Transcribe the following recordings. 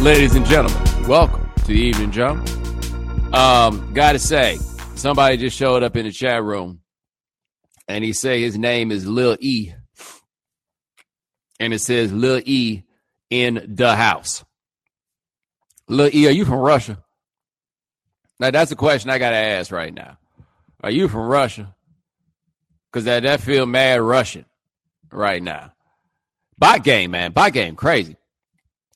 Ladies and gentlemen, welcome to the Evening Jones. Gotta say, somebody just showed up in the chat room and he say his name is Lil E. And it says Lil E in the house. Lil E, are you from Russia? Now, that's a question I got to ask right now. Are you from Russia? Because that feel mad Russian right now. Bot game, man. Bot game, crazy.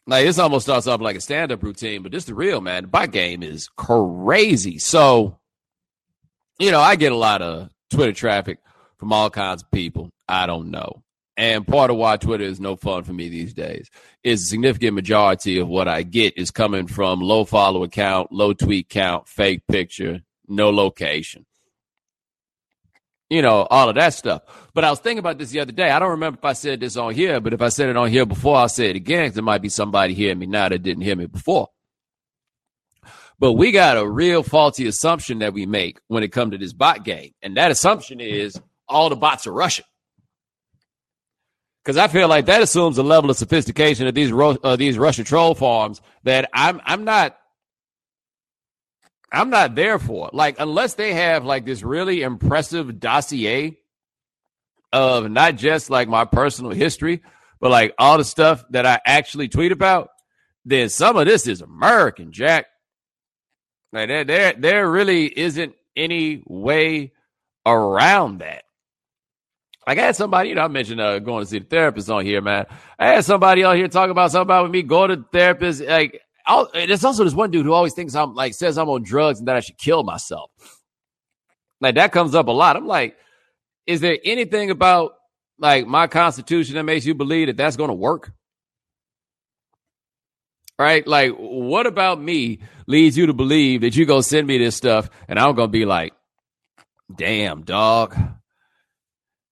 Like, this almost starts off like a stand-up routine, but this the real, man. The bot game is crazy. So, you know, I get a lot of Twitter traffic from all kinds of people. I don't know. And part of why Twitter is no fun for me these days is a significant majority of what I get is coming from low follow account, low tweet count, fake picture, no location. You know, all of that stuff. But I was thinking about this the other day. I don't remember if I said this on here, but if I said it on here before, I'll say it again, because there might be somebody hearing me now that didn't hear me before. But we got a real faulty assumption that we make when it comes to this bot game. And that assumption is all the bots are Russian. Because I feel like that assumes a level of sophistication of these Russian troll farms that I'm not there for. Like, unless they have like this really impressive dossier of not just like my personal history, but like all the stuff that I actually tweet about, then some of this is American, Jack. Like there really isn't any way around that. Like I had somebody, you know, I mentioned going to see the therapist on here, man. I had somebody on here talking about something about with me going to the therapist. Like, there's also this one dude who always thinks I'm like, says I'm on drugs and that I should kill myself. Like that comes up a lot. I'm like, is there anything about like my constitution that makes you believe that that's going to work? Right? Like, what about me leads you to believe that you go send me this stuff and I'm going to be like, damn, dog.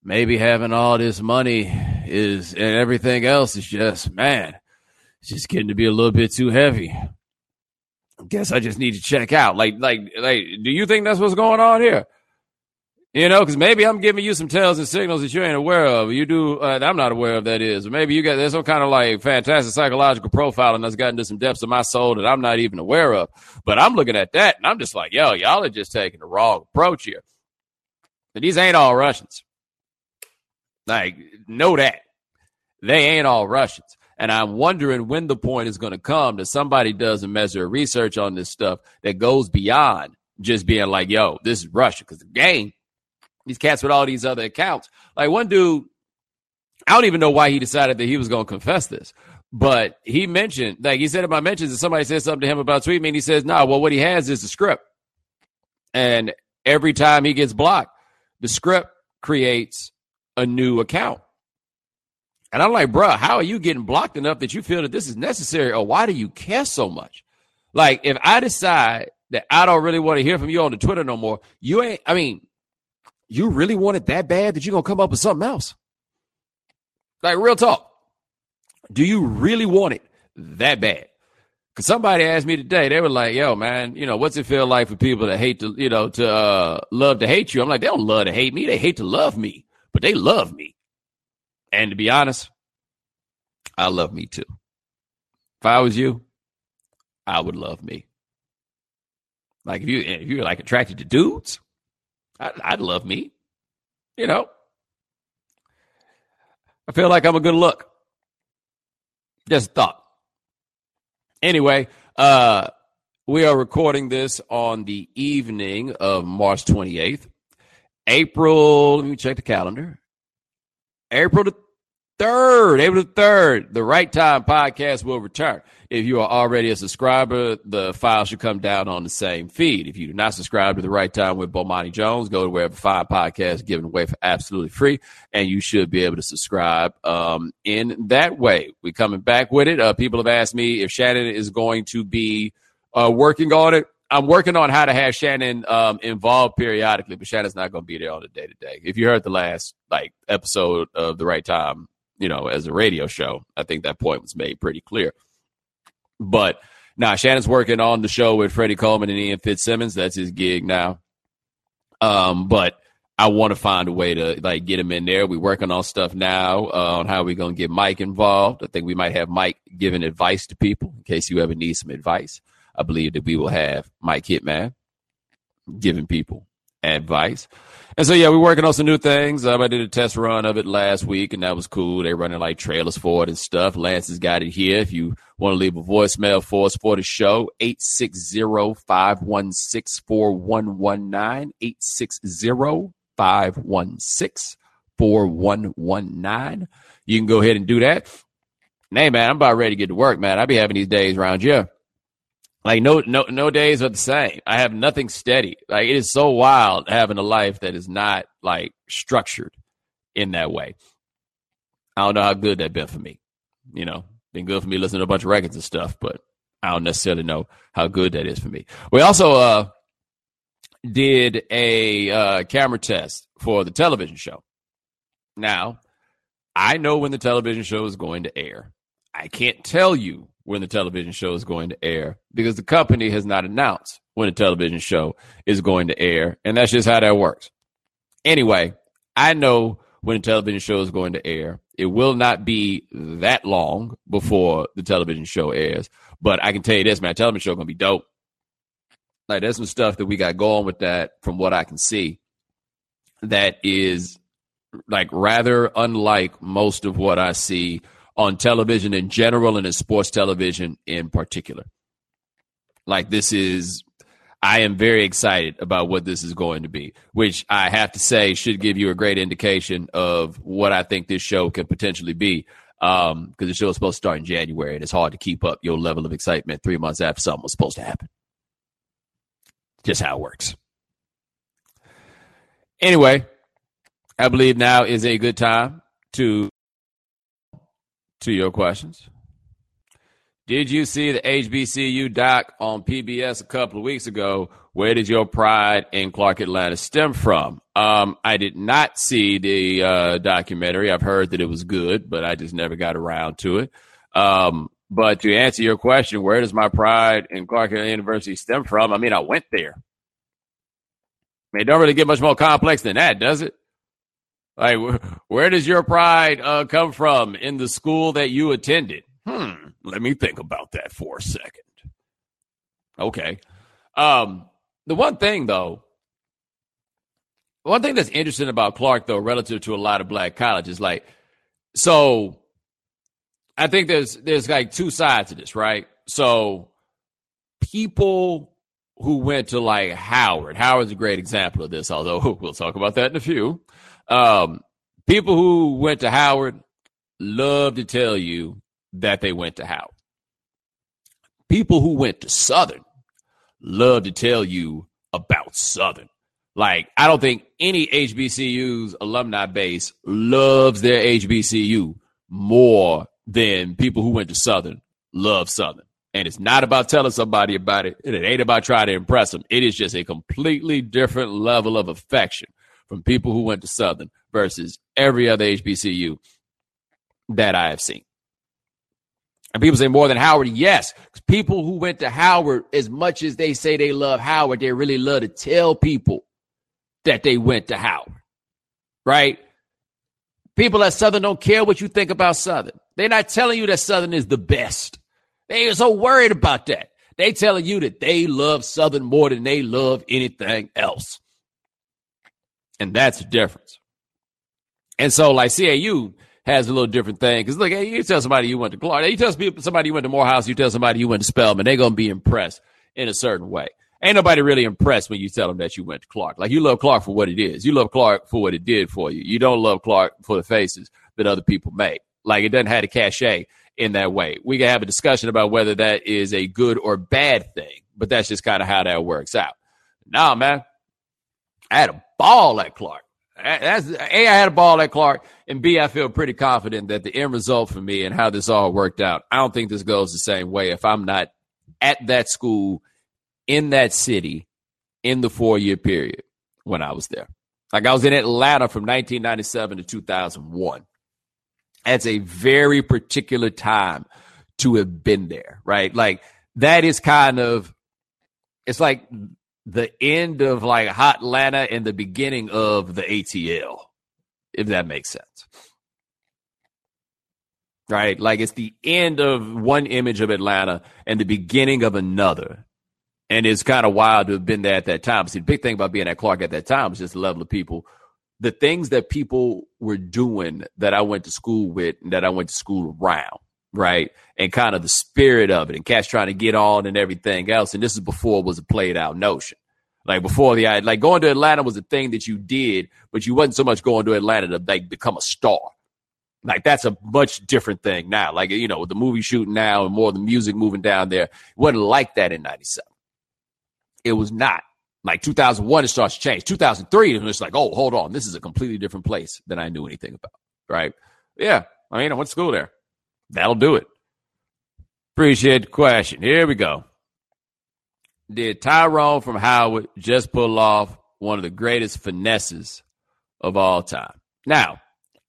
Maybe having all this money is, and everything else is just, man, it's just getting to be a little bit too heavy. I guess I just need to check out. Like, do you think that's what's going on here? You know, because maybe I'm giving you some tells and signals that you ain't aware of. You do, I'm not aware of that is. Or maybe you got, there's some kind of like fantastic psychological profiling that's gotten to some depths of my soul that I'm not even aware of. But I'm looking at that and I'm just like, yo, y'all are just taking the wrong approach here. And these ain't all Russians. Like, know that. They ain't all Russians. And I'm wondering when the point is going to come that somebody does a measure of research on this stuff that goes beyond just being like, yo, this is Russia. Because the gang, these cats with all these other accounts. Like one dude, I don't even know why he decided that he was going to confess this. But he mentioned, like he said in my mentions, and somebody said something to him about tweeting me, and he says, nah, well, what he has is the script. And every time he gets blocked, the script creates a new account. And I'm like, bruh, how are you getting blocked enough that you feel that this is necessary? Or why do you care so much? Like, if I decide that I don't really want to hear from you on the Twitter no more, you really want it that bad that you're going to come up with something else? Like, real talk. Do you really want it that bad? Because somebody asked me today, they were like, yo, man, you know, what's it feel like for people that hate to, you know, to love to hate you? I'm like, they don't love to hate me. They hate to love me. But they love me. And to be honest, I love me too. If I was you, I would love me. Like if you're like attracted to dudes, I'd love me. You know, I feel like I'm a good look. Just a thought. Anyway, we are recording this on the evening of March 28th. Let me check the calendar. April the 3rd, The Right Time podcast will return. If you are already a subscriber, the file should come down on the same feed. If you do not subscribe to The Right Time with Bomani Jones, go to wherever fine podcasts given away for absolutely free, and you should be able to subscribe in that way. We're coming back with it. People have asked me if Shannon is going to be working on it. I'm working on how to have Shannon involved periodically, but Shannon's not going to be there on the day-to-day. If you heard the last episode of The Right Time, you know, as a radio show, I think that point was made pretty clear. But now Shannon's working on the show with Freddie Coleman and Ian Fitzsimmons. That's his gig now. But I want to find a way to like get him in there. We're working on stuff now on how we're going to get Mike involved. I think we might have Mike giving advice to people in case you ever need some advice. I believe that we will have Mike Hitman giving people advice. And so, yeah, we're working on some new things. I did a test run of it last week, and that was cool. They're running like trailers for it and stuff. Lance has got it here. If you want to leave a voicemail for us for the show, 860-516-4119, 860-516-4119. You can go ahead and do that. And, hey, man, I'm about ready to get to work, man. I be having these days around here. Like no days are the same. I have nothing steady. Like it is so wild having a life that is not like structured in that way. I don't know how good that been for me. You know, been good for me listening to a bunch of records and stuff, but I don't necessarily know how good that is for me. We also did a camera test for the television show. Now, I know when the television show is going to air. I can't tell you when the television show is going to air because the company has not announced when a television show is going to air. And that's just how that works. Anyway, I know when a television show is going to air. It will not be that long before the television show airs. But I can tell you this, man, television show going to be dope. Like there's some stuff that we got going with that from what I can see. That is like rather unlike most of what I see on television in general and in sports television in particular. Like I am very excited about what this is going to be, which I have to say should give you a great indication of what I think this show could potentially be. Because the show is supposed to start in January and it's hard to keep up your level of excitement 3 months after something was supposed to happen. Just how it works. Anyway, I believe now is a good time to your questions. Did you see the HBCU doc on PBS a couple of weeks ago? Where did your pride in Clark Atlanta stem from? I did not see the documentary. I've heard that it was good, but I just never got around to it. But to answer your question, where does my pride in Clark Atlanta University stem from? I mean, I went there. I mean, it don't really get much more complex than that, does it? Like, where does your pride come from in the school that you attended? Let me think about that for a second. Okay. The one thing, though, that's interesting about Clark, though, relative to a lot of black colleges, like, so I think there's like two sides to this, right? So people who went to like Howard's a great example of this, although we'll talk about that in a few. People who went to Howard love to tell you that they went to Howard. People who went to Southern love to tell you about Southern. Like, I don't think any HBCU's alumni base loves their HBCU more than people who went to Southern love Southern. And it's not about telling somebody about it. It ain't about trying to impress them. It is just a completely different level of affection from people who went to Southern versus every other HBCU that I have seen. And people say more than Howard. Yes, because people who went to Howard, as much as they say they love Howard, they really love to tell people that they went to Howard, right? People at Southern don't care what you think about Southern. They're not telling you that Southern is the best. They are so worried about that. They telling you that they love Southern more than they love anything else. And that's the difference. And so, like, CAU has a little different thing. Because, look, you tell somebody you went to Clark. You tell somebody you went to Morehouse. You tell somebody you went to Spelman. They're going to be impressed in a certain way. Ain't nobody really impressed when you tell them that you went to Clark. Like, you love Clark for what it is. You love Clark for what it did for you. You don't love Clark for the faces that other people make. Like, it doesn't have a cachet in that way. We can have a discussion about whether that is a good or bad thing. But that's just kind of how that works out. Nah, man. I had a ball at Clark. I had a ball at Clark, and B, I feel pretty confident that the end result for me and how this all worked out, I don't think this goes the same way if I'm not at that school, in that city, in the 4-year period when I was there. Like, I was in Atlanta from 1997 to 2001. That's a very particular time to have been there, right? Like, that is kind of, it's like the end of like Hot Atlanta and the beginning of the ATL, if that makes sense. Right? Like it's the end of one image of Atlanta and the beginning of another. And it's kind of wild to have been there at that time. See, the big thing about being at Clark at that time was just the level of people. The things that people were doing that I went to school with and that I went to school around, right? And kind of the spirit of it and cats trying to get on and everything else. And this is before it was a played out notion. Like before the, like going to Atlanta was a thing that you did, but you wasn't so much going to Atlanta to like become a star. Like that's a much different thing now. Like, you know, with the movie shooting now and more of the music moving down there, it wasn't like that in 97. It was not. Like 2001, it starts to change. 2003, and it's like, oh, hold on. This is a completely different place than I knew anything about, right? Yeah, I mean, I went to school there. That'll do it. Appreciate the question. Here we go. Did Tyrone from Howard just pull off one of the greatest finesses of all time? Now,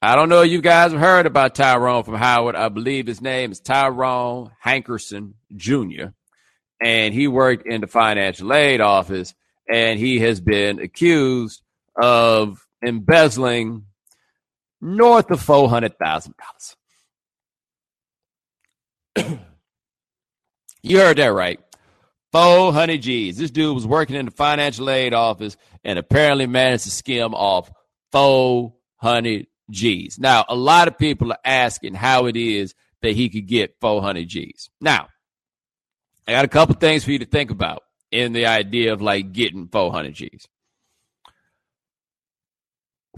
I don't know if you guys have heard about Tyrone from Howard. I believe his name is Tyrone Hankerson Jr., and he worked in the financial aid office. And he has been accused of embezzling north of $400,000. You heard that right. 400 G's. This dude was working in the financial aid office and apparently managed to skim off 400 G's. Now, a lot of people are asking how it is that he could get 400 G's. Now, I got a couple things for you to think about in the idea of like getting 400 G's.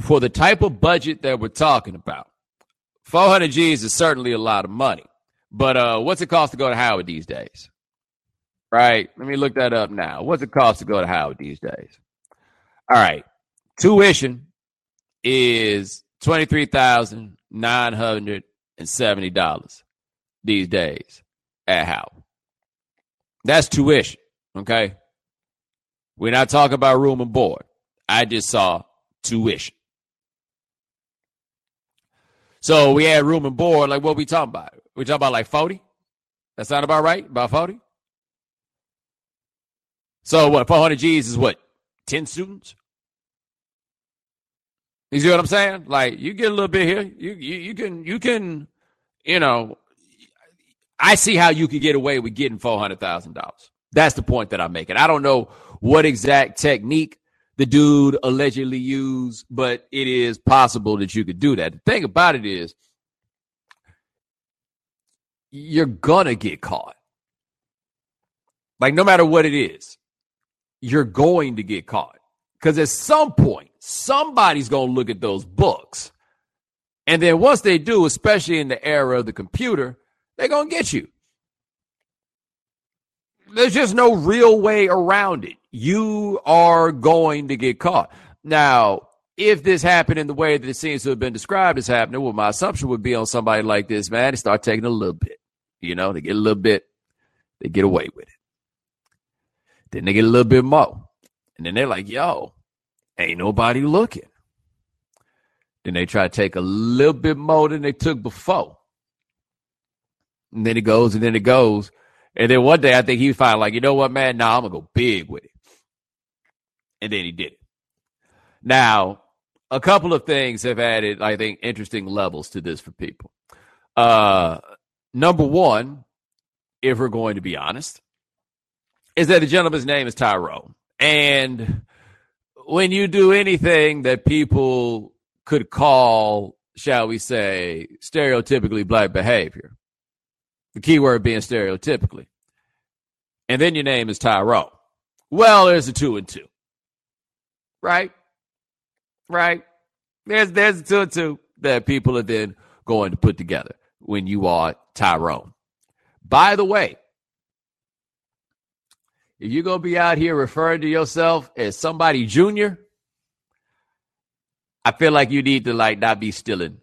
For the type of budget that we're talking about, 400 G's is certainly a lot of money. But what's it cost to go to Howard these days? Right? Let me look that up now. What's it cost to go to Howard these days? All right. Tuition is $23,970 these days at Howard. That's tuition. Okay, we're not talking about room and board. I just saw tuition. So we had room and board. Like, what are we talking about? We talking about like 40? That sound about right? About 40? So what, 400 G's is what, 10 students? You see what I'm saying? Like, you get a little bit here. You can, you know, I see how you can get away with getting $400,000. That's the point that I'm making. I don't know what exact technique the dude allegedly used, but it is possible that you could do that. The thing about it is you're going to get caught. Like, no matter what it is, you're going to get caught. Because at some point, somebody's going to look at those books. And then once they do, especially in the era of the computer, they're going to get you. There's just no real way around it. You are going to get caught. Now, if this happened in the way that it seems to have been described as happening, well, my assumption would be on somebody like this, man, they start taking a little bit. You know, they get a little bit, they get away with it. Then they get a little bit more. And then they're like, yo, ain't nobody looking. Then they try to take a little bit more than they took before. And then it goes, and then it goes. And then one day, I think he found like, you know what, man? Nah, I'm going to go big with it. And then he did it. Now, a couple of things have added, I think, interesting levels to this for people. Number one, if we're going to be honest, is that the gentleman's name is Tyrone. And when you do anything that people could call, shall we say, stereotypically black behavior, the key word being stereotypically. And then your name is Tyrone. Well, there's a 2 and 2. Right? Right? There's a 2 and 2 that people are then going to put together when you are Tyrone. By the way, if you're going to be out here referring to yourself as somebody junior, I feel like you need to like not be stealing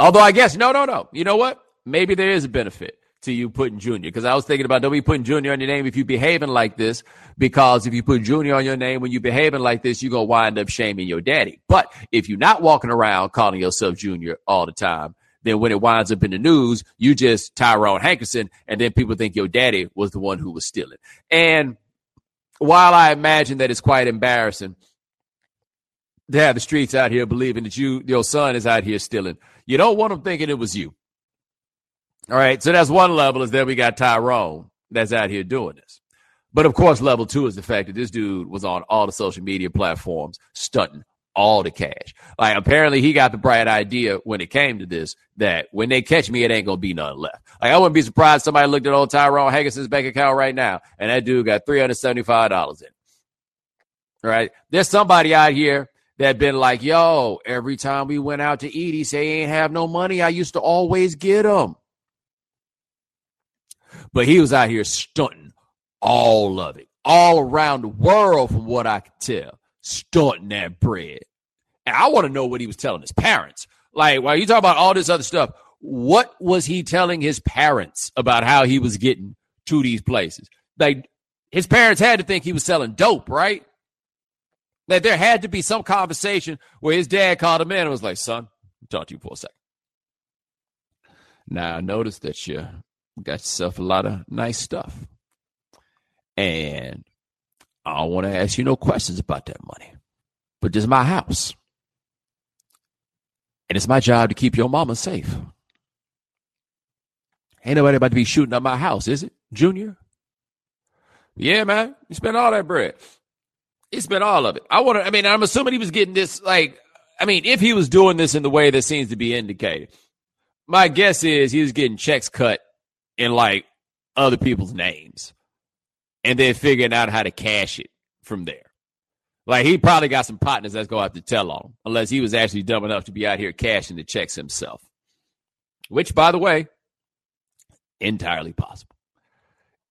although I guess, no. You know what? Maybe there is a benefit to you putting junior. Because I was thinking about, don't be putting junior on your name if you're behaving like this. Because if you put junior on your name when you're behaving like this, you're going to wind up shaming your daddy. But if you're not walking around calling yourself junior all the time, Then when it winds up in the news, you just Tyrone Hankerson, and then people think your daddy was the one who was stealing. And while I imagine that it's quite embarrassing to have the streets out here believing that your son is out here stealing, you don't want them thinking it was you. All right, so that's one level, is that we got Tyrone that's out here doing this. But, of course, level two is the fact that this dude was on all the social media platforms stunting all the cash. Like, apparently he got the bright idea when it came to this that when they catch me, it ain't going to be none left. Like, I wouldn't be surprised somebody looked at old Tyrone Hankerson's bank account right now, and that dude got $375 in it. All right? There's somebody out here that been like, yo, every time we went out to eat, he say he ain't have no money. I used to always get him. But he was out here stunting all of it, all around the world, from what I could tell, stunting that bread. And I want to know what he was telling his parents. Like, while you talk about all this other stuff, what was he telling his parents about how he was getting to these places? Like, his parents had to think he was selling dope, right? Like, there had to be some conversation where his dad called him in and was like, son, I'll talk to you for a second. Now, I noticed that you got yourself a lot of nice stuff. And I don't want to ask you no questions about that money, but this is my house, and it's my job to keep your mama safe. Ain't nobody about to be shooting up my house, is it, Junior? Yeah, man, you spent all that bread. He spent all of it. I'm assuming he was getting this. Like, I mean, if he was doing this in the way that seems to be indicated, my guess is he was getting checks cut in like other people's names, and then figuring out how to cash it from there. Like, he probably got some partners that's going to have to tell on him, unless he was actually dumb enough to be out here cashing the checks himself, which, by the way, entirely possible.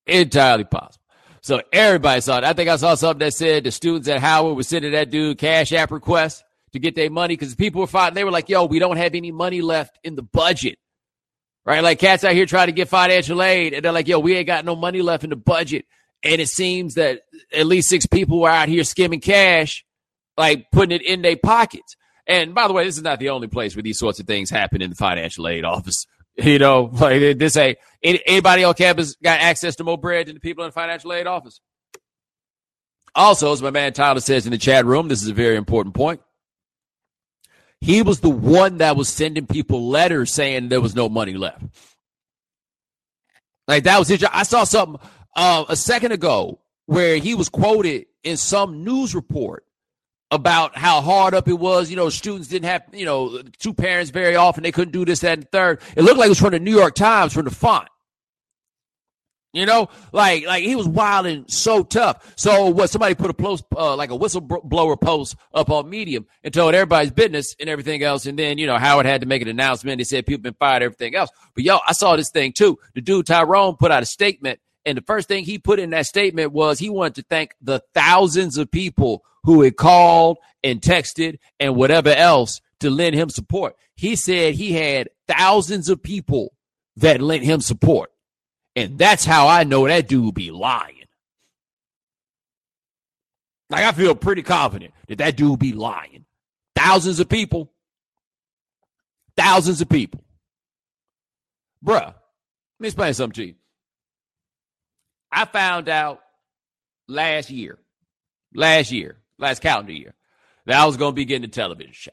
Entirely possible. So everybody saw it. I think I saw something that said the students at Howard were sending that dude Cash App requests to get their money, because people were fighting. They were like, yo, we don't have any money left in the budget. Right? Like, cats out here trying to get financial aid, and they're like, yo, we ain't got no money left in the budget. And it seems that at least 6 people were out here skimming cash, like putting it in their pockets. And by the way, this is not the only place where these sorts of things happen in the financial aid office. You know, like, this ain't anybody on campus got access to more bread than the people in the financial aid office. Also, as my man Tyler says in the chat room, this is a very important point. He was the one that was sending people letters saying there was no money left. Like, that was his job. I saw something a second ago where he was quoted in some news report about how hard up it was. You know, students didn't have, you know, 2 parents very often. They couldn't do this, that, and the third. It looked like it was from the New York Times, from the font. You know, like he was wild and so tough. So what, somebody put a post, like a whistleblower post up on Medium and told everybody's business and everything else. And then, you know, Howard had to make an announcement. They said people been fired, everything else. But, yo, I saw this thing, too. The dude Tyrone put out a statement. And the first thing he put in that statement was he wanted to thank the thousands of people who had called and texted and whatever else to lend him support. He said he had thousands of people that lent him support. And that's how I know that dude be lying. Like, I feel pretty confident that that dude be lying. Thousands of people. Thousands of people. Bruh, let me explain something to you. I found out last calendar year, that I was going to be getting a television show.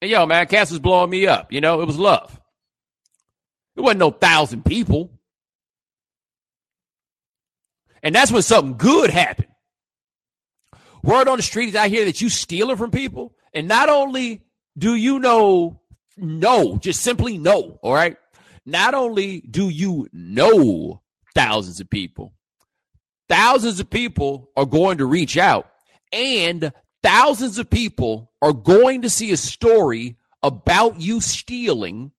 And, yo, man, Cass was blowing me up. You know, it was love. It wasn't no 1,000 people. And that's when something good happened. Word on the street is out here that you stealing from people. And not only do you know, just simply know, all right? Not only do you know thousands of people are going to reach out, and thousands of people are going to see a story about you stealing,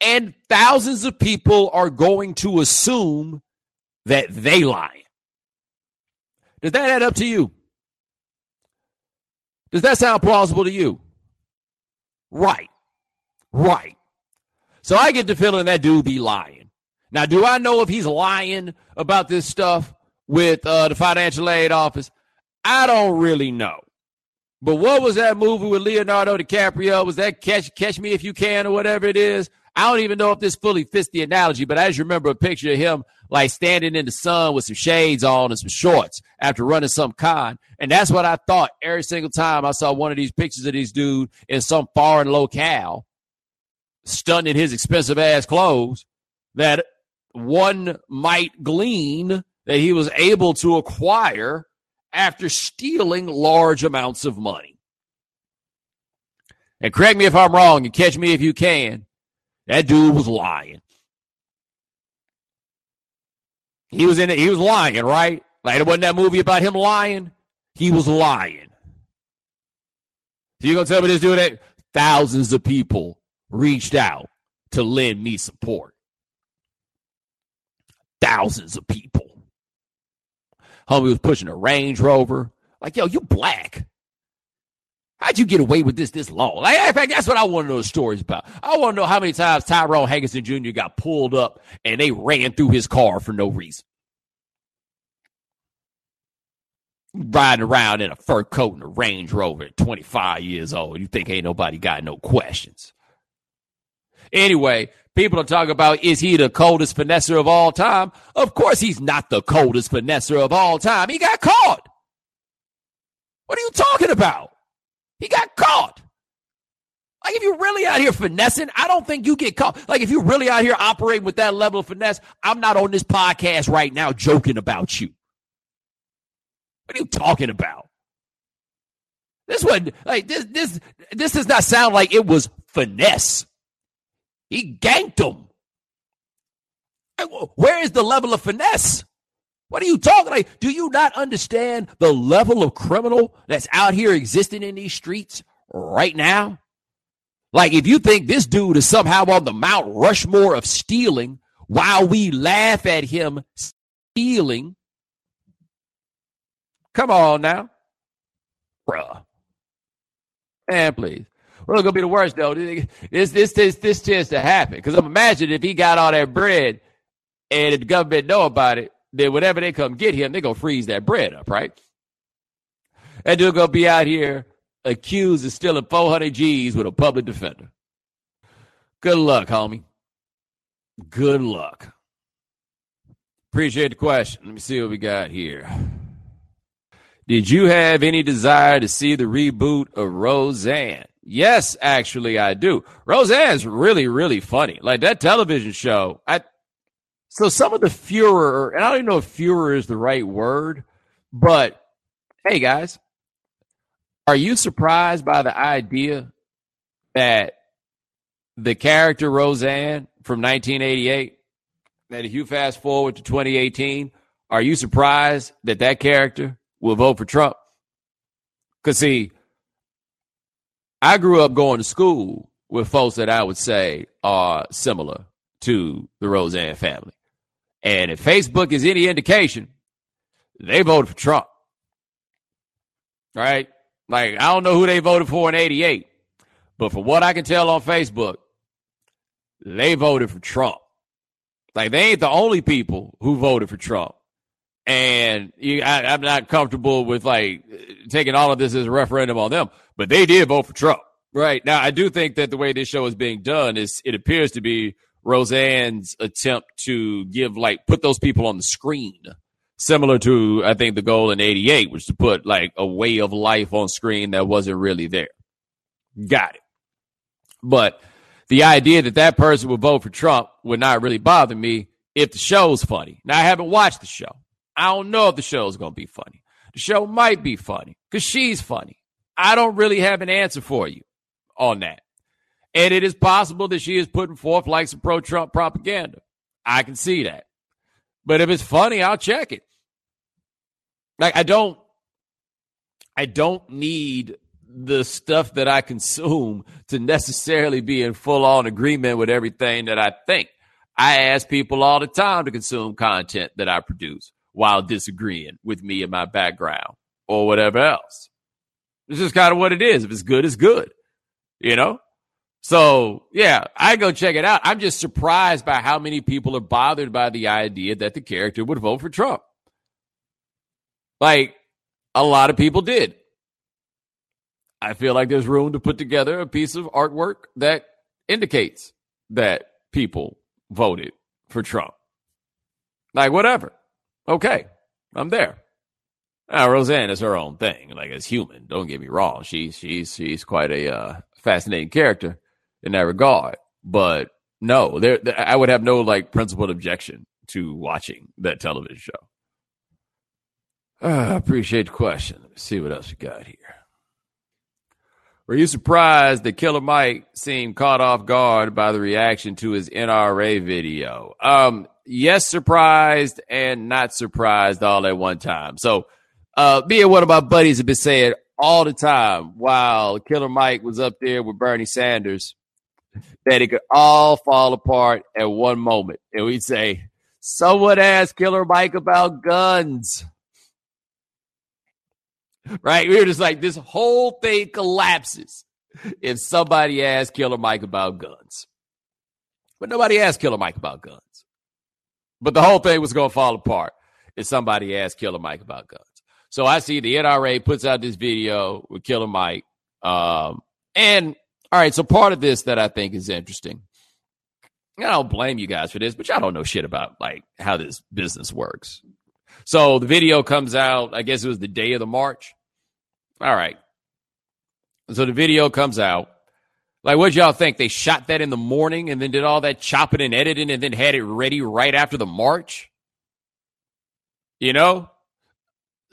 and thousands of people are going to assume that they lie. Does that add up to you? Does that sound plausible to you? Right. So I get the feeling that dude be lying. Now, do I know if he's lying about this stuff with the financial aid office? I don't really know. But what was that movie with Leonardo DiCaprio? Was that Catch Me If You Can or whatever it is? I don't even know if this fully fits the analogy, but I just remember a picture of him like standing in the sun with some shades on and some shorts after running some con. And that's what I thought every single time I saw one of these pictures of these dude in some foreign locale, stunning his expensive ass clothes, that one might glean that he was able to acquire after stealing large amounts of money. And correct me if I'm wrong and Catch Me If You Can. That dude was lying. He was in it. He was lying, right? Like, it wasn't that movie about him lying. He was lying. So you're going to tell me this dude that thousands of people reached out to lend me support. Thousands of people. Homie was pushing a Range Rover. Like, yo, you black. How'd you get away with this long? Like, in fact, that's what I want to know the stories about. I want to know how many times Tyrone Hankerson Jr. got pulled up and they ran through his car for no reason. Riding around in a fur coat and a Range Rover at 25 years old. You think ain't nobody got no questions. Anyway, people are talking about, is he the coldest finesser of all time? Of course he's not the coldest finesser of all time. He got caught. What are you talking about? He got caught. Like, if you're really out here finessing, I don't think you get caught. Like, if you're really out here operating with that level of finesse, I'm not on this podcast right now joking about you. What are you talking about? This one, like, this does not sound like it was finesse. He ganked him. Where is the level of finesse? What are you talking about? Like, do you not understand the level of criminal that's out here existing in these streets right now? Like, if you think this dude is somehow on the Mount Rushmore of stealing while we laugh at him stealing, come on now. Bruh. Man, please. We're going to be the worst, though. This tends to happen. Because I'm imagining if he got all that bread and the government know about it, then whenever they come get him, they're going to freeze that bread up, right? That dude going to be out here accused of stealing 400 G's with a public defender. Good luck, homie. Good luck. Appreciate the question. Let me see what we got here. Did you have any desire to see the reboot of Roseanne? Yes, actually, I do. Roseanne's really, really funny. Like, that television show, so some of the furor, and I don't even know if furor is the right word, but hey, guys, are you surprised by the idea that the character Roseanne from 1988, that if you fast forward to 2018, are you surprised that that character will vote for Trump? Because, see, I grew up going to school with folks that I would say are similar to the Roseanne family. And if Facebook is any indication, they voted for Trump. Right? Like, I don't know who they voted for in 88, but from what I can tell on Facebook, they voted for Trump. Like, they ain't the only people who voted for Trump. And I'm not comfortable with, like, taking all of this as a referendum on them, but they did vote for Trump. Right. Now, I do think that the way this show is being done is it appears to be Roseanne's attempt to give, like, put those people on the screen, similar to, I think, the goal in 88 was to put, like, a way of life on screen that wasn't really there. Got it. But the idea that that person would vote for Trump would not really bother me if the show's funny. Now, I haven't watched the show. I don't know if the show's going to be funny. The show might be funny because she's funny. I don't really have an answer for you on that. And it is possible that she is putting forth, like, some pro-Trump propaganda. I can see that. But if it's funny, I'll check it. Like, I don't need the stuff that I consume to necessarily be in full-on agreement with everything that I think. I ask people all the time to consume content that I produce while disagreeing with me and my background or whatever else. It's just kind of what it is. If it's good, it's good, you know? So, yeah, I go check it out. I'm just surprised by how many people are bothered by the idea that the character would vote for Trump. Like, a lot of people did. I feel like there's room to put together a piece of artwork that indicates that people voted for Trump. Like, whatever. Okay, I'm there. Now, Roseanne is her own thing. Like, as human, don't get me wrong. She's quite a fascinating character in that regard. But no, I would have no like principled objection to watching that television show. I appreciate the question. Let me see what else we got here. Were you surprised that Killer Mike seemed caught off guard by the reaction to his NRA video? Yes, surprised and not surprised all at one time. So me and one of my buddies have been saying all the time while Killer Mike was up there with Bernie Sanders that it could all fall apart at one moment. And we'd say, someone asked Killer Mike about guns. Right? We were just like, this whole thing collapses if somebody asked Killer Mike about guns. But nobody asked Killer Mike about guns. But the whole thing was going to fall apart if somebody asked Killer Mike about guns. So I see the NRA puts out this video with Killer Mike. And, all right, so part of this that I think is interesting. I don't blame you guys for this, but y'all don't know shit about, like, how this business works. So the video comes out, I guess it was the day of the march. All right. So the video comes out. Like, what y'all think? They shot that in the morning and then did all that chopping and editing and then had it ready right after the march? You know?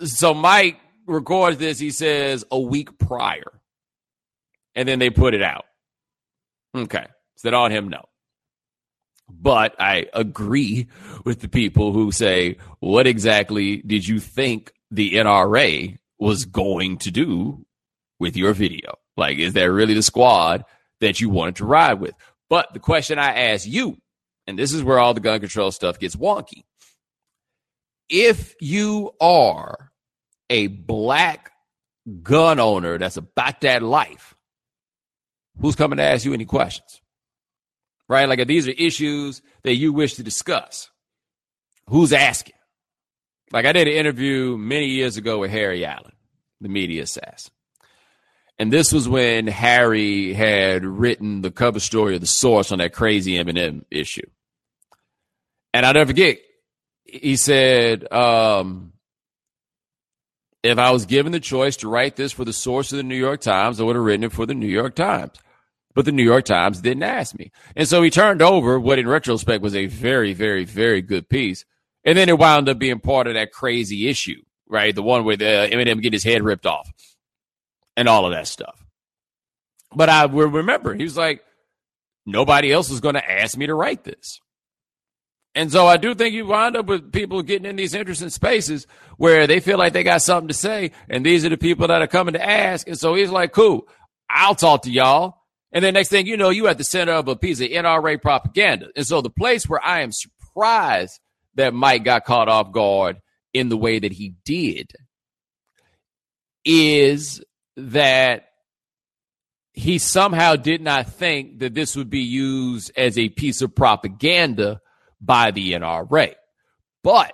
So Mike records this, he says, a week prior. And then they put it out. Okay. Is that on him? No. But I agree with the people who say, what exactly did you think the NRA was going to do with your video? Like, is that really the squad that you wanted to ride with? But the question I ask you, and this is where all the gun control stuff gets wonky. If you are a black gun owner that's about that life, who's coming to ask you any questions? Right? Like, if these are issues that you wish to discuss, who's asking? Like, I did an interview many years ago with Harry Allen, the media assassin. And this was when Harry had written the cover story of The Source on that crazy Eminem issue. And I'll never forget, he said, if I was given the choice to write this for The Source of the New York Times, I would have written it for the New York Times. But the New York Times didn't ask me. And so he turned over what in retrospect was a very, very, very good piece. And then it wound up being part of that crazy issue, right? The one where Eminem get his head ripped off and all of that stuff. But I remember, he was like, nobody else was going to ask me to write this. And so I do think you wind up with people getting in these interesting spaces where they feel like they got something to say. And these are the people that are coming to ask. And so he's like, cool, I'll talk to y'all. And then next thing you know, you at the center of a piece of NRA propaganda. And so the place where I am surprised that Mike got caught off guard in the way that he did is that he somehow did not think that this would be used as a piece of propaganda by the NRA. But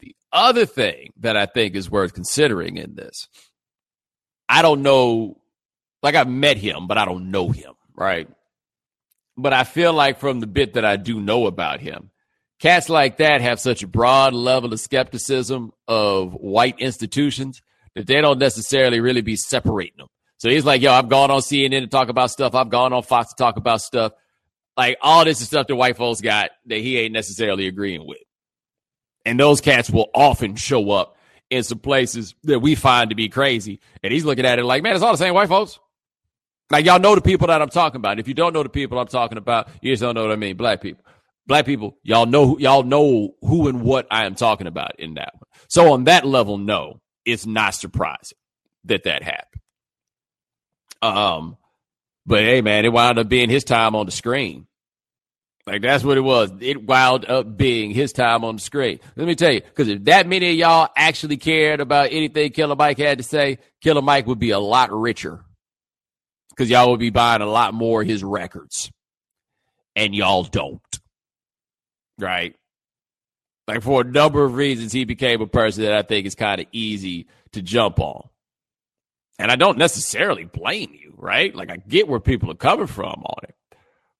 the other thing that I think is worth considering in this, I don't know. Like, I've met him, but I don't know him, right? But I feel like from the bit that I do know about him, cats like that have such a broad level of skepticism of white institutions that they don't necessarily really be separating them. So he's like, yo, I've gone on CNN to talk about stuff. I've gone on Fox to talk about stuff. Like, all this is stuff that white folks got that he ain't necessarily agreeing with. And those cats will often show up in some places that we find to be crazy. And he's looking at it like, man, it's all the same white folks. Like, y'all know the people that I'm talking about. If you don't know the people I'm talking about, you just don't know what I mean. Black people, y'all know who and what I am talking about in that one. So on that level, no, it's not surprising that happened. But hey, man, it wound up being his time on the screen. Like, that's what it was. It wound up being his time on the screen. Let me tell you, because if that many of y'all actually cared about anything Killer Mike had to say, Killer Mike would be a lot richer. Because y'all would be buying a lot more of his records. And y'all don't. Right? Like, for a number of reasons, he became a person that I think is kind of easy to jump on. And I don't necessarily blame you, right? Like, I get where people are coming from on it.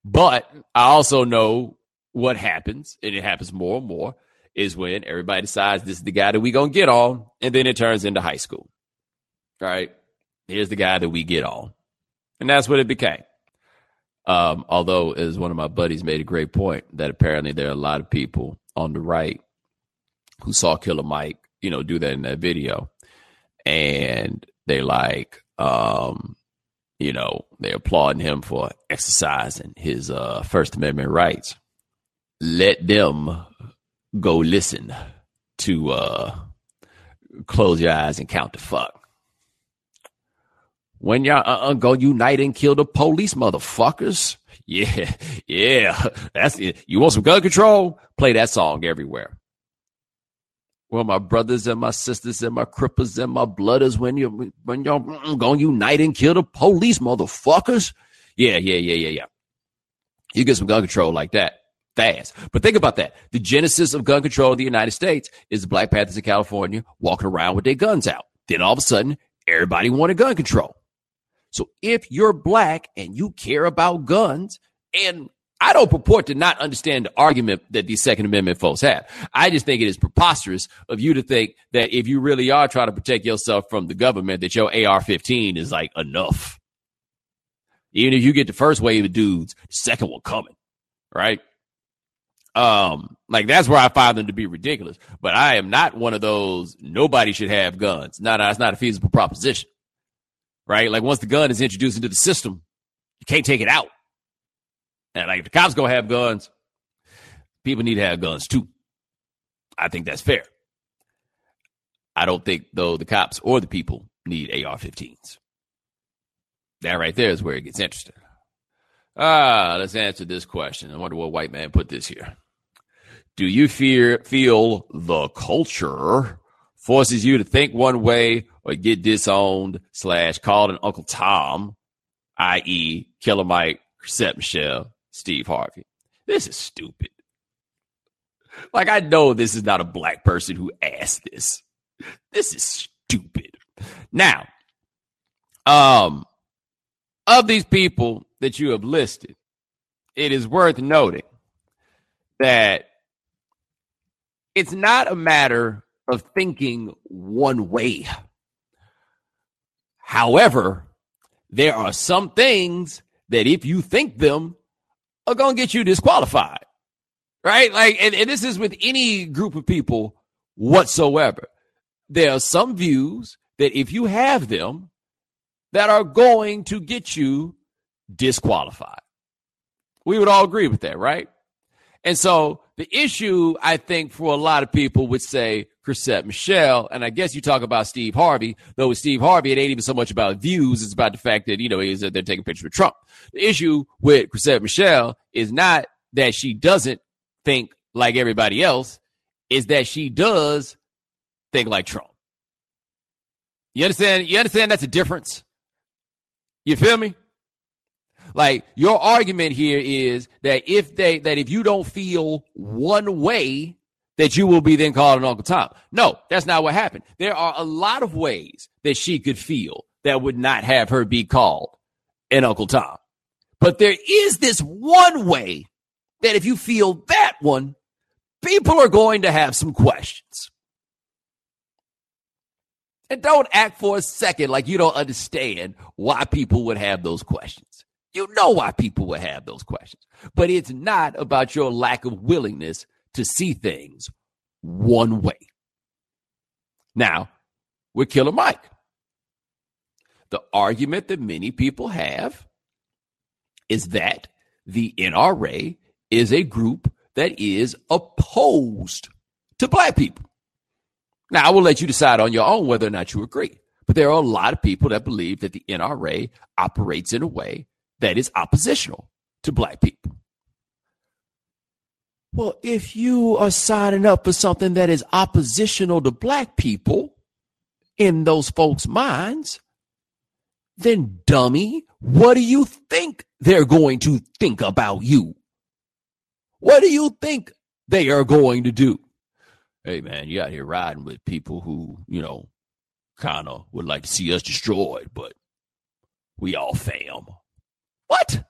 But I also know what happens, and it happens more and more, is when everybody decides this is the guy that we going to get on, and then it turns into high school. Right? Here's the guy that we get on. And that's what it became. Although, as one of my buddies made a great point, that apparently there are a lot of people on the right who saw Killer Mike, you know, do that in that video. And they like, you know, they applauding him for exercising his First Amendment rights. Let them go listen to Close Your Eyes and Count the Fuck. When y'all go unite and kill the police, motherfuckers. Yeah, yeah. That's it. You want some gun control? Play that song everywhere. Well, my brothers and my sisters and my cripples and my blooders, when y'all go unite and kill the police, motherfuckers. Yeah. You get some gun control like that fast. But think about that. The genesis of gun control in the United States is the Black Panthers in California walking around with their guns out. Then all of a sudden, everybody wanted gun control. So if you're black and you care about guns, and I don't purport to not understand the argument that these Second Amendment folks have. I just think it is preposterous of you to think that if you really are trying to protect yourself from the government, that your AR-15 is like enough. Even if you get the first wave of dudes, the second one coming, right? Like, that's where I find them to be ridiculous. But I am not one of those, nobody should have guns. No, it's not a feasible proposition. Right? Like, once the gun is introduced into the system, you can't take it out. And like, if the cops gonna have guns, people need to have guns too. I think that's fair. I don't think, though, the cops or the people need AR-15s. That right there is where it gets interesting. Let's answer this question. I wonder what white man put this here. Do you feel the culture forces you to think one way or get disowned / called an Uncle Tom, i.e. Killer Mike, Chrisette Michelle, Steve Harvey? This is stupid. Like, I know this is not a black person who asked this. This is stupid. Now, of these people that you have listed, it is worth noting that it's not a matter of thinking one way. However, there are some things that if you think them are going to get you disqualified, right? Like, and this is with any group of people whatsoever. There are some views that if you have them that are going to get you disqualified. We would all agree with that, right? And so the issue, I think, for a lot of people would say Chrisette Michelle, and I guess you talk about Steve Harvey, though with Steve Harvey, it ain't even so much about views. It's about the fact that, you know, they're taking pictures with Trump. The issue with Chrisette Michelle is not that she doesn't think like everybody else, is that she does think like Trump. You understand? You understand that's a difference? You feel me? Like, your argument here is that if you don't feel one way, that you will be then called an Uncle Tom. No, that's not what happened. There are a lot of ways that she could feel that would not have her be called an Uncle Tom. But there is this one way that if you feel that one, people are going to have some questions. And don't act for a second like you don't understand why people would have those questions. You know why people would have those questions. But it's not about your lack of willingness to see things one way. Now, with Killer Mike, the argument that many people have is that the NRA is a group that is opposed to black people. Now, I will let you decide on your own whether or not you agree. But there are a lot of people that believe that the NRA operates in a way that is oppositional to black people. Well, if you are signing up for something that is oppositional to black people in those folks' minds, then dummy, what do you think they're going to think about you? What do you think they are going to do? Hey man, you out here riding with people who, you know, kind of would like to see us destroyed, but we all fam. What?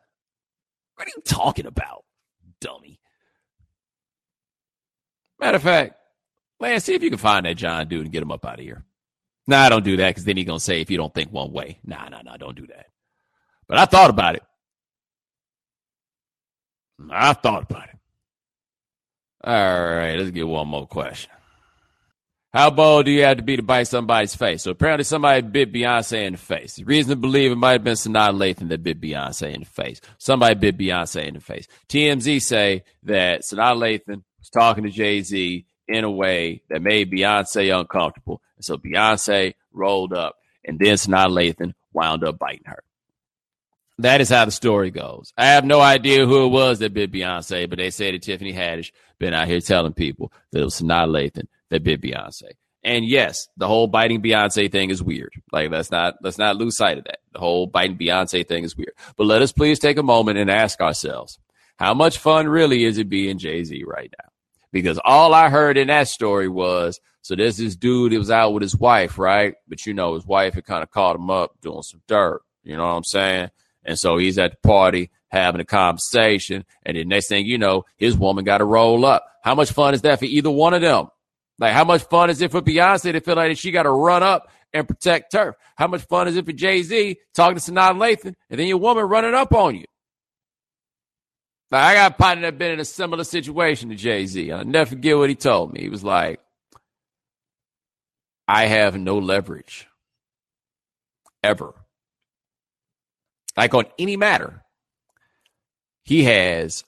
What are you talking about, dummy? Matter of fact, Lance, see if you can find that John dude and get him up out of here. Nah, don't do that, because then he's going to say, if you don't think one way. Nah, don't do that. But I thought about it. All right, let's get one more question. How bold do you have to be to bite somebody's face? So apparently somebody bit Beyonce in the face. The reason to believe it might have been Sanaa Lathan that bit Beyonce in the face. Somebody bit Beyonce in the face. TMZ say that Sanaa Lathan was talking to Jay-Z in a way that made Beyonce uncomfortable. And so Beyonce rolled up, and then Sanaa Lathan wound up biting her. That is how the story goes. I have no idea who it was that bit Beyonce, but they said that Tiffany Haddish been out here telling people that it was Sanaa Lathan that bit Beyonce. And yes, the whole biting Beyonce thing is weird. Like, let's not lose sight of that. The whole biting Beyonce thing is weird. But let us please take a moment and ask ourselves, how much fun really is it being Jay-Z right now? Because all I heard in that story was, so there's this dude that was out with his wife, right? But, you know, his wife had kind of caught him up doing some dirt. You know what I'm saying? And so he's at the party having a conversation. And the next thing you know, his woman got to roll up. How much fun is that for either one of them? Like, how much fun is it for Beyonce to feel like she got to run up and protect turf? How much fun is it for Jay-Z talking to Sanaa Lathan and then your woman running up on you? Now, I got a partner that been in a similar situation to Jay-Z. I'll never forget what he told me. He was like, I have no leverage. Ever. Like, on any matter, he has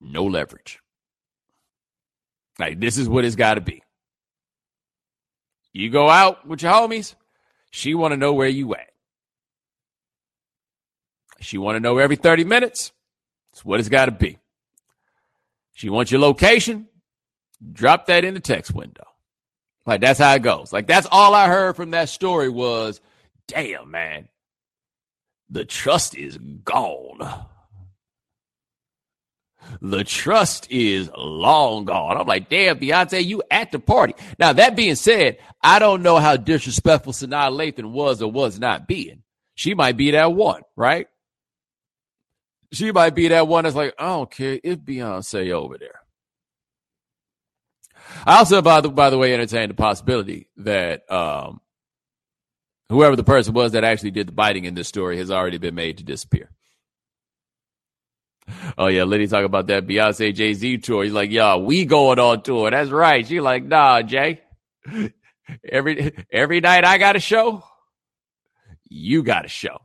no leverage. Like, this is what it's got to be. You go out with your homies, she want to know where you at. She want to know every 30 minutes. It's what it's got to be. She wants your location. Drop that in the text window. Like, that's how it goes. Like, that's all I heard from that story was, damn, man, the trust is gone. The trust is long gone. I'm like, damn, Beyonce, you at the party. Now, that being said, I don't know how disrespectful Sanaa Lathan was or was not being. She might be that one, right? She might be that one that's like, I don't care if Beyonce over there. I also, by the way, entertained the possibility that whoever the person was that actually did the biting in this story has already been made to disappear. Oh, yeah, Liddy talk about that Beyonce Jay-Z tour. He's like, yeah, we going on tour. That's right. She's like, nah, Jay. Every night I got a show, you got a show.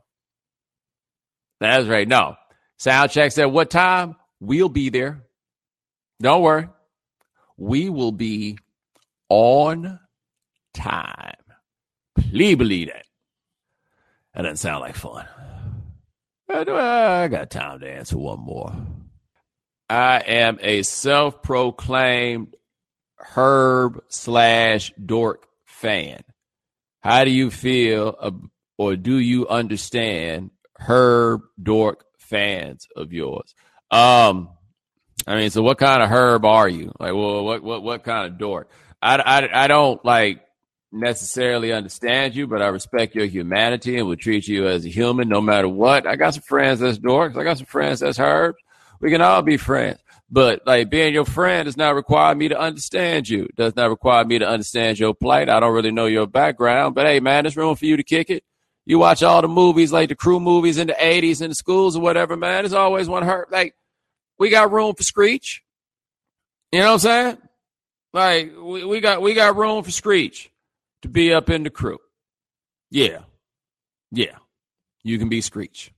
That's right. No. Sound checks at what time? We'll be there. Don't worry. We will be on time. Please believe that. That doesn't sound like fun. I got time to answer one more. I am a self-proclaimed Herb/Dork fan. How do you feel, or do you understand Herb Dork fans of yours? I mean, so what kind of Herb are you? Like, well, what kind of dork? I don't like necessarily understand you, but I respect your humanity and will treat you as a human no matter what. I got some friends that's dorks. I got some friends that's Herbs. We can all be friends. But, like, being your friend does not require me to understand you. Does not require me to understand your plight. I don't really know your background. But, hey, man, there's room for you to kick it. You watch all the movies, like the Crew movies in the 80s and the schools or whatever, man. There's always one hurt. Like, we got room for Screech. You know what I'm saying? Like, we got room for Screech to be up in the Crew. Yeah. Yeah. You can be Screech.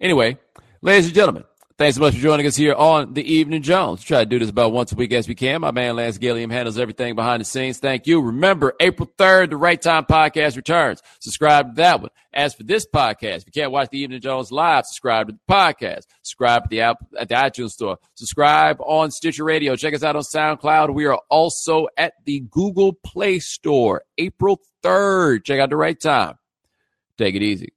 Anyway, ladies and gentlemen, thanks so much for joining us here on The Evening Jones. Try to do this about once a week as we can. My man Lance Gilliam handles everything behind the scenes. Thank you. Remember, April 3rd, The Right Time podcast returns. Subscribe to that one. As for this podcast, if you can't watch The Evening Jones live, subscribe to the podcast. Subscribe to the app at the iTunes store. Subscribe on Stitcher Radio. Check us out on SoundCloud. We are also at the Google Play Store. April 3rd. Check out The Right Time. Take it easy.